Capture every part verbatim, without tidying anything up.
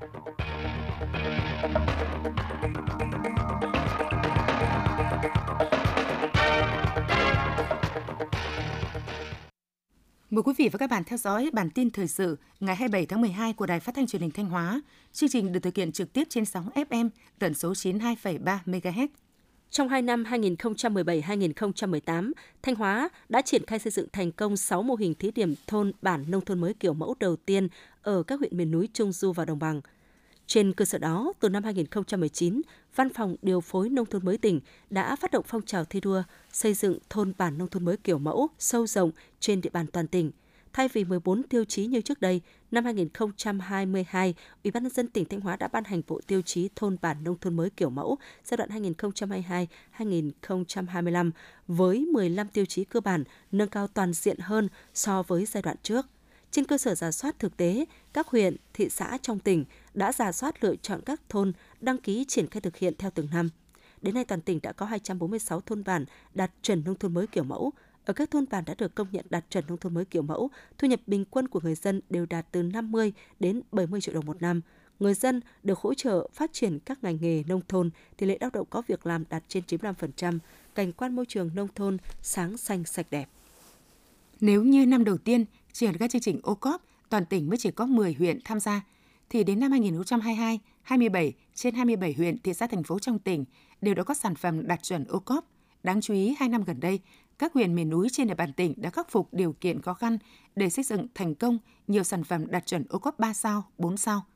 Mời quý vị và các bạn theo dõi bản tin thời sự ngày hai mươi bảy tháng mười hai của Đài Phát thanh Truyền hình Thanh Hóa. Chương trình được thực hiện trực tiếp trên sóng ép em tần số chín mươi hai phẩy ba mê ga héc. Trong hai năm hai nghìn không trăm mười bảy đến hai nghìn không trăm mười tám, Thanh Hóa đã triển khai xây dựng thành công sáu mô hình thí điểm thôn bản nông thôn mới kiểu mẫu đầu tiên ở các huyện miền núi Trung Du và Đồng Bằng. Trên cơ sở đó, từ năm hai nghìn không trăm mười chín, Văn phòng Điều phối Nông thôn mới tỉnh đã phát động phong trào thi đua xây dựng thôn bản nông thôn mới kiểu mẫu sâu rộng trên địa bàn toàn tỉnh. Thay vì mười bốn tiêu chí như trước đây, năm hai nghìn không trăm hai mươi hai, Ủy ban nhân dân tỉnh Thanh Hóa đã ban hành bộ tiêu chí thôn bản nông thôn mới kiểu mẫu giai đoạn hai nghìn không trăm hai mươi hai đến hai nghìn không trăm hai mươi lăm với mười lăm tiêu chí cơ bản, nâng cao toàn diện hơn so với giai đoạn trước. Trên cơ sở rà soát thực tế, các huyện, thị xã trong tỉnh đã rà soát lựa chọn các thôn đăng ký triển khai thực hiện theo từng năm. Đến nay toàn tỉnh đã có hai trăm bốn mươi sáu thôn bản đạt chuẩn nông thôn mới kiểu mẫu. Ở các thôn bản đã được công nhận đạt chuẩn nông thôn mới kiểu mẫu, thu nhập bình quân của người dân đều đạt từ năm mươi đến bảy mươi triệu đồng một năm. Người dân được hỗ trợ phát triển các ngành nghề nông thôn, tỷ lệ lao động có việc làm đạt trên chín mươi lăm phần trăm, cảnh quan môi trường nông thôn sáng xanh sạch đẹp. Nếu như năm đầu tiên triển khai chương trình ô cốp, toàn tỉnh mới chỉ có mười huyện tham gia, thì đến năm hai nghìn không trăm hai mươi hai, hai mươi bảy trên hai mươi bảy huyện, thị xã, thành phố trong tỉnh đều đã có sản phẩm đạt chuẩn ô cốp. Đáng chú ý, hai năm gần đây, các huyện miền núi trên địa bàn tỉnh đã khắc phục điều kiện khó khăn để xây dựng thành công nhiều sản phẩm đạt chuẩn ô cốp ba sao, bốn sao.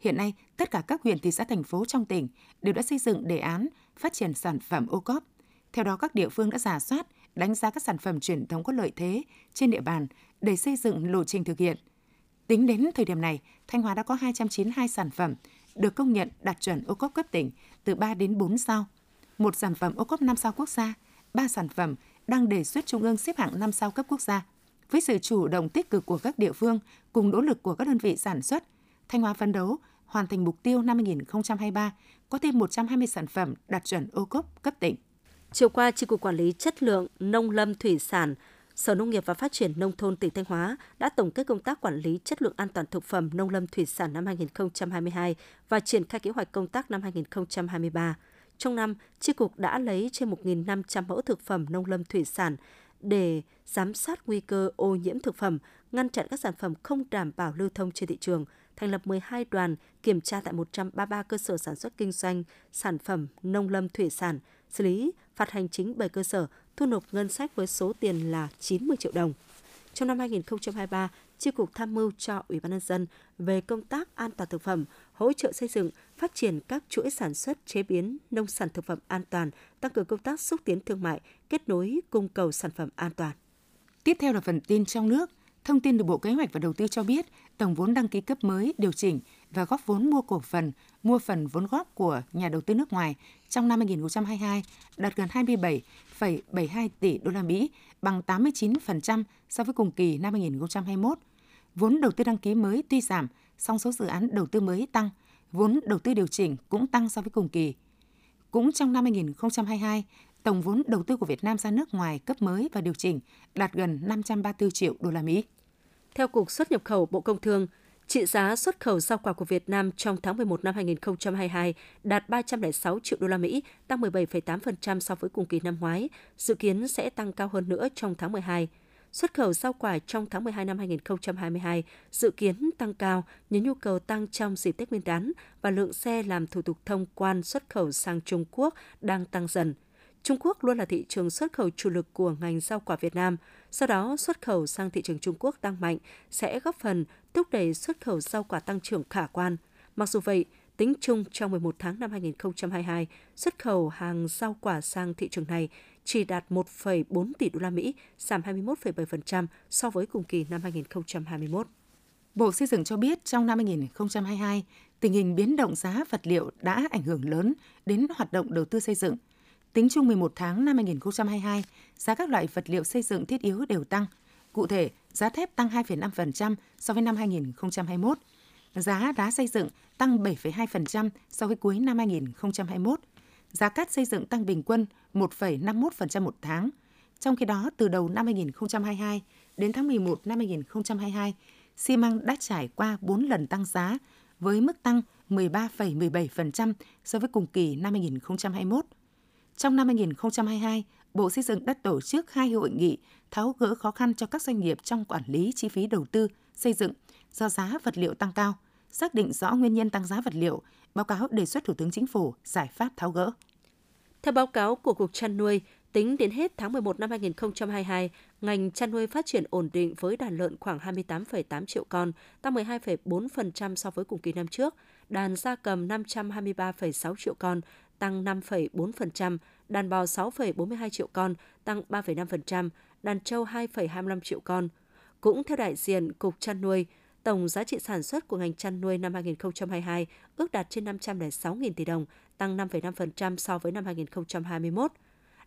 Hiện nay, tất cả các huyện, thị xã, thành phố trong tỉnh đều đã xây dựng đề án phát triển sản phẩm ô cốp. Theo đó, các địa phương đã rà soát, đánh giá các sản phẩm truyền thống có lợi thế trên địa bàn để xây dựng lộ trình thực hiện. Tính đến thời điểm này, Thanh Hóa đã có hai trăm chín mươi hai sản phẩm được công nhận đạt chuẩn ô cốp cấp tỉnh từ ba đến bốn sao, một sản phẩm ô cốp năm sao quốc gia, ba sản phẩm đang đề xuất Trung ương xếp hạng năm sao cấp quốc gia. Với sự chủ động tích cực của các địa phương cùng nỗ lực của các đơn vị sản xuất, Thanh Hóa phấn đấu hoàn thành mục tiêu năm hai nghìn không trăm hai mươi ba có thêm một trăm hai mươi sản phẩm đạt chuẩn ô cốp cấp tỉnh. Chiều qua, Chi cục Quản lý Chất lượng Nông lâm Thủy sản, Sở Nông nghiệp và Phát triển Nông thôn tỉnh Thanh Hóa đã tổng kết công tác quản lý chất lượng an toàn thực phẩm nông lâm thủy sản năm hai nghìn không trăm hai mươi hai và triển khai kế hoạch công tác năm hai nghìn không trăm hai mươi ba. Trong năm, Chi cục đã lấy trên một nghìn năm trăm mẫu thực phẩm nông lâm thủy sản để giám sát nguy cơ ô nhiễm thực phẩm, ngăn chặn các sản phẩm không đảm bảo lưu thông trên thị trường, thành lập mười hai đoàn kiểm tra tại một trăm ba mươi ba cơ sở sản xuất kinh doanh sản phẩm nông lâm thủy sản, xử lý, phạt hành chính bảy cơ sở, thu nộp ngân sách với số tiền là chín mươi triệu đồng. Trong năm hai nghìn không trăm hai mươi ba, Chi cục tham mưu cho Ủy ban nhân dân về công tác an toàn thực phẩm, hỗ trợ xây dựng, phát triển các chuỗi sản xuất chế biến nông sản thực phẩm an toàn, tăng cường công tác xúc tiến thương mại, kết nối cung cầu sản phẩm an toàn. Tiếp theo là phần tin trong nước. Thông tin từ Bộ Kế hoạch và Đầu tư cho biết, tổng vốn đăng ký cấp mới, điều chỉnh và góp vốn mua cổ phần, mua phần vốn góp của nhà đầu tư nước ngoài trong năm hai nghìn không trăm hai mươi hai đạt gần hai mươi bảy phẩy bảy hai tỷ đô la Mỹ, bằng tám mươi chín phần trăm so với cùng kỳ năm hai nghìn không trăm hai mươi mốt. Vốn đầu tư đăng ký mới tuy giảm, song số dự án đầu tư mới tăng, vốn đầu tư điều chỉnh cũng tăng so với cùng kỳ. Cũng trong năm hai nghìn không trăm hai mươi hai, tổng vốn đầu tư của Việt Nam ra nước ngoài cấp mới và điều chỉnh đạt gần năm trăm ba mươi tư triệu đô la Mỹ. Theo Cục Xuất nhập khẩu Bộ Công Thương, trị giá xuất khẩu rau quả của Việt Nam trong tháng mười một năm hai nghìn không trăm hai mươi hai đạt ba trăm lẻ sáu triệu đô la Mỹ, tăng mười bảy phẩy tám phần trăm so với cùng kỳ năm ngoái, dự kiến sẽ tăng cao hơn nữa trong tháng mười hai. Xuất khẩu rau quả trong tháng mười hai năm hai nghìn không trăm hai mươi hai dự kiến tăng cao nhờ nhu cầu tăng trong dịp Tết Nguyên đán và lượng xe làm thủ tục thông quan xuất khẩu sang Trung Quốc đang tăng dần. Trung Quốc luôn là thị trường xuất khẩu chủ lực của ngành rau quả Việt Nam. Sau đó, xuất khẩu sang thị trường Trung Quốc tăng mạnh sẽ góp phần thúc đẩy xuất khẩu rau quả tăng trưởng khả quan. Mặc dù vậy, tính chung trong mười một tháng năm hai nghìn không trăm hai mươi hai, xuất khẩu hàng rau quả sang thị trường này chỉ đạt một phẩy bốn tỷ đô la Mỹ, giảm hai mươi mốt phẩy bảy phần trăm so với cùng kỳ năm hai nghìn không trăm hai mươi mốt. Bộ Xây dựng cho biết trong năm hai nghìn không trăm hai mươi hai, tình hình biến động giá vật liệu đã ảnh hưởng lớn đến hoạt động đầu tư xây dựng. Tính chung mười một tháng năm hai nghìn không trăm hai mươi hai, giá các loại vật liệu xây dựng thiết yếu đều tăng. Cụ thể, giá thép tăng hai phẩy năm phần trăm so với năm hai nghìn không trăm hai mươi mốt, giá đá xây dựng tăng bảy phẩy hai phần trăm so với cuối năm hai nghìn không trăm hai mươi mốt, giá cát xây dựng tăng bình quân một phẩy năm mươi mốt phần trăm một tháng. Trong khi đó, từ đầu năm hai nghìn không trăm hai mươi hai đến tháng mười một năm hai nghìn không trăm hai mươi hai, xi măng đã trải qua bốn lần tăng giá với mức tăng mười ba phẩy mười bảy phần trăm so với cùng kỳ năm hai nghìn không trăm hai mươi mốt. Trong năm hai nghìn không trăm hai mươi hai, Bộ Xây dựng đã tổ chức hai hội nghị tháo gỡ khó khăn cho các doanh nghiệp trong quản lý chi phí đầu tư, xây dựng do giá vật liệu tăng cao, xác định rõ nguyên nhân tăng giá vật liệu, báo cáo đề xuất Thủ tướng Chính phủ giải pháp tháo gỡ. Theo báo cáo của Cục Chăn nuôi, tính đến hết tháng mười một năm hai nghìn không trăm hai mươi hai, ngành chăn nuôi phát triển ổn định với đàn lợn khoảng hai mươi tám phẩy tám triệu con, tăng mười hai phẩy bốn phần trăm so với cùng kỳ năm trước, đàn gia cầm năm trăm hai mươi ba phẩy sáu triệu con, tăng năm phẩy bốn phần trăm, đàn bò sáu phẩy bốn mươi hai triệu con, tăng ba phẩy năm phần trăm, đàn trâu hai phẩy hai mươi lăm triệu con. Cũng theo đại diện Cục Chăn nuôi, tổng giá trị sản xuất của ngành chăn nuôi năm hai nghìn không trăm hai mươi hai ước đạt trên năm trăm lẻ sáu nghìn tỷ đồng, tăng năm phẩy năm phần trăm so với năm hai nghìn không trăm hai mươi mốt.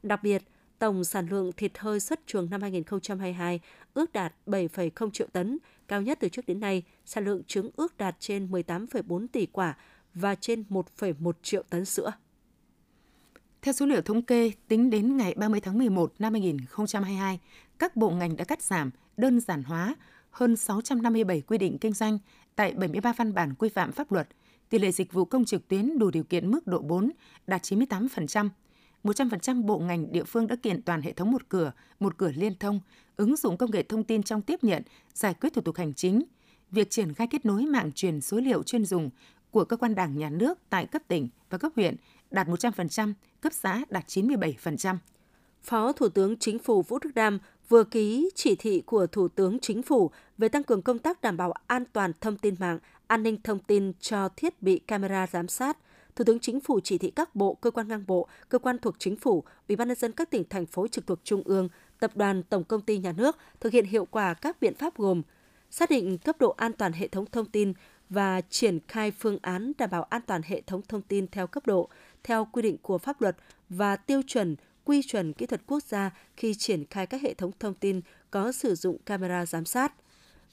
Đặc biệt, tổng sản lượng thịt hơi xuất chuồng năm hai nghìn không trăm hai mươi hai ước đạt bảy phẩy không triệu tấn, cao nhất từ trước đến nay, sản lượng trứng ước đạt trên mười tám phẩy bốn tỷ quả và trên một phẩy một triệu tấn sữa. Theo số liệu thống kê, tính đến ngày ba mươi tháng mười một năm hai nghìn không trăm hai mươi hai, các bộ ngành đã cắt giảm, đơn giản hóa hơn sáu trăm năm mươi bảy quy định kinh doanh tại bảy mươi ba văn bản quy phạm pháp luật. Tỷ lệ dịch vụ công trực tuyến đủ điều kiện mức độ bốn đạt chín mươi tám phần trăm. một trăm phần trăm bộ ngành địa phương đã kiện toàn hệ thống một cửa, một cửa liên thông, ứng dụng công nghệ thông tin trong tiếp nhận, giải quyết thủ tục hành chính. Việc triển khai kết nối mạng truyền số liệu chuyên dùng của cơ quan Đảng, Nhà nước tại cấp tỉnh và cấp huyện đạt một trăm phần trăm, cấp xã đạt chín mươi bảy phần trăm. Phó Thủ tướng Chính phủ Vũ Đức Đam vừa ký chỉ thị của Thủ tướng Chính phủ về tăng cường công tác đảm bảo an toàn thông tin mạng, an ninh thông tin cho thiết bị camera giám sát. Thủ tướng Chính phủ chỉ thị các bộ, cơ quan ngang bộ, cơ quan thuộc Chính phủ, Ủy ban nhân dân các tỉnh, thành phố trực thuộc Trung ương, tập đoàn, tổng công ty nhà nước thực hiện hiệu quả các biện pháp gồm xác định cấp độ an toàn hệ thống thông tin và triển khai phương án đảm bảo an toàn hệ thống thông tin theo cấp độ, theo quy định của pháp luật và tiêu chuẩn, quy chuẩn kỹ thuật quốc gia khi triển khai các hệ thống thông tin có sử dụng camera giám sát.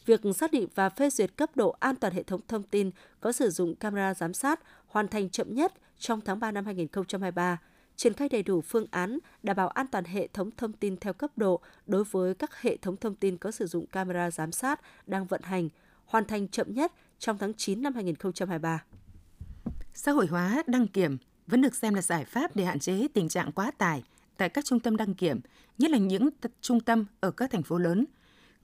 Việc xác định và phê duyệt cấp độ an toàn hệ thống thông tin có sử dụng camera giám sát hoàn thành chậm nhất trong tháng ba năm hai nghìn không trăm hai mươi ba, triển khai đầy đủ phương án đảm bảo an toàn hệ thống thông tin theo cấp độ đối với các hệ thống thông tin có sử dụng camera giám sát đang vận hành, hoàn thành chậm nhất trong tháng chín năm hai nghìn không trăm hai mươi ba. Xã hội hóa đăng kiểm vẫn được xem là giải pháp để hạn chế tình trạng quá tải tại các trung tâm đăng kiểm, nhất là những t- trung tâm ở các thành phố lớn.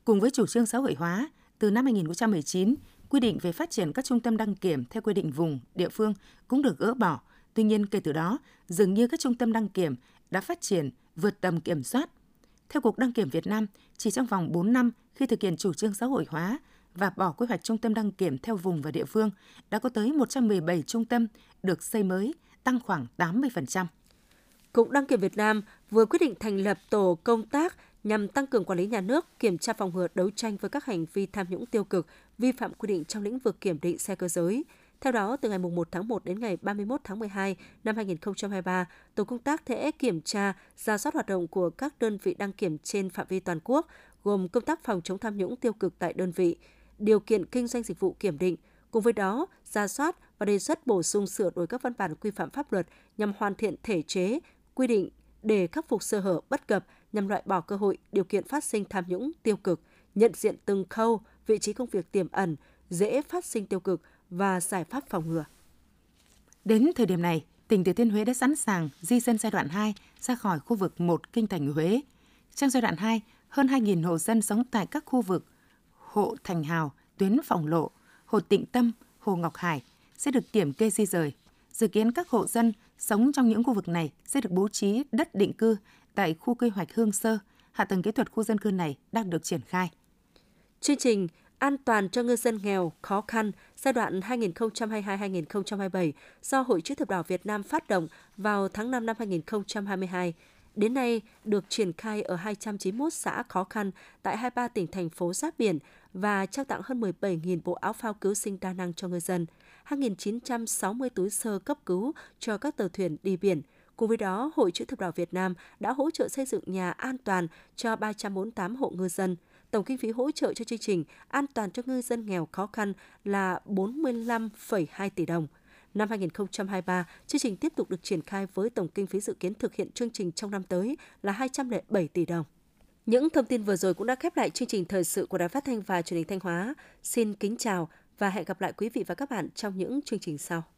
Cùng với chủ trương xã hội hóa, từ năm hai nghìn không trăm mười chín, quy định về phát triển các trung tâm đăng kiểm theo quy định vùng, địa phương cũng được gỡ bỏ. Tuy nhiên, kể từ đó, dường như các trung tâm đăng kiểm đã phát triển vượt tầm kiểm soát. Theo Cục Đăng kiểm Việt Nam, chỉ trong vòng bốn năm khi thực hiện chủ trương xã hội hóa và bỏ quy hoạch trung tâm đăng kiểm theo vùng và địa phương, đã có tới một trăm mười bảy trung tâm được xây mới, tăng khoảng tám mươi phần trăm. Cục Đăng kiểm Việt Nam vừa quyết định thành lập tổ công tác nhằm tăng cường quản lý nhà nước, kiểm tra phòng ngừa đấu tranh với các hành vi tham nhũng tiêu cực, vi phạm quy định trong lĩnh vực kiểm định xe cơ giới. Theo đó, từ ngày mùng một tháng một đến ngày ba mươi mốt tháng mười hai năm hai nghìn không trăm hai mươi ba, tổ công tác sẽ kiểm tra, rà soát hoạt động của các đơn vị đăng kiểm trên phạm vi toàn quốc, gồm công tác phòng chống tham nhũng tiêu cực tại đơn vị, điều kiện kinh doanh dịch vụ kiểm định. Cùng với đó, rà soát và đề xuất bổ sung sửa đổi các văn bản quy phạm pháp luật nhằm hoàn thiện thể chế, quy định để khắc phục sơ hở bất cập, nhằm loại bỏ cơ hội, điều kiện phát sinh tham nhũng tiêu cực, nhận diện từng khâu, vị trí công việc tiềm ẩn, dễ phát sinh tiêu cực và giải pháp phòng ngừa. Đến thời điểm này, tỉnh Thừa Thiên Huế đã sẵn sàng di dân giai đoạn hai ra khỏi khu vực một Kinh thành Huế. Trong giai đoạn hai, hơn hai nghìn hộ dân sống tại các khu vực Hộ Thành Hào, Tuyến Phòng Lộ, Hồ Tịnh Tâm, Hồ Ngọc Hải sẽ được kiểm kê di rời. Dự kiến các hộ dân sống trong những khu vực này sẽ được bố trí đất định cư tại khu quy hoạch Hương Sơ. Hạ tầng kỹ thuật khu dân cư này đang được triển khai. Chương trình An toàn cho ngư dân nghèo, khó khăn giai đoạn hai nghìn không trăm hai mươi hai đến hai nghìn không trăm hai mươi bảy do Hội Chữ thập đỏ Việt Nam phát động vào tháng năm năm hai nghìn không trăm hai mươi hai. Đến nay được triển khai ở hai trăm chín mươi mốt xã khó khăn tại hai mươi ba tỉnh, thành phố giáp biển và trao tặng hơn mười bảy nghìn bộ áo phao cứu sinh đa năng cho ngư dân, hai nghìn chín trăm sáu mươi túi sơ cấp cứu cho các tàu thuyền đi biển. Cùng với đó, Hội Chữ thập đỏ Việt Nam đã hỗ trợ xây dựng nhà an toàn cho ba trăm bốn mươi tám hộ ngư dân. Tổng kinh phí hỗ trợ cho chương trình An toàn cho ngư dân nghèo khó khăn là bốn mươi lăm phẩy hai tỷ đồng. Năm hai nghìn không trăm hai mươi ba, chương trình tiếp tục được triển khai với tổng kinh phí dự kiến thực hiện chương trình trong năm tới là hai trăm lẻ bảy tỷ đồng. Những thông tin vừa rồi cũng đã khép lại chương trình thời sự của Đài Phát thanh và Truyền hình Thanh Hóa. Xin kính chào và hẹn gặp lại quý vị và các bạn trong những chương trình sau.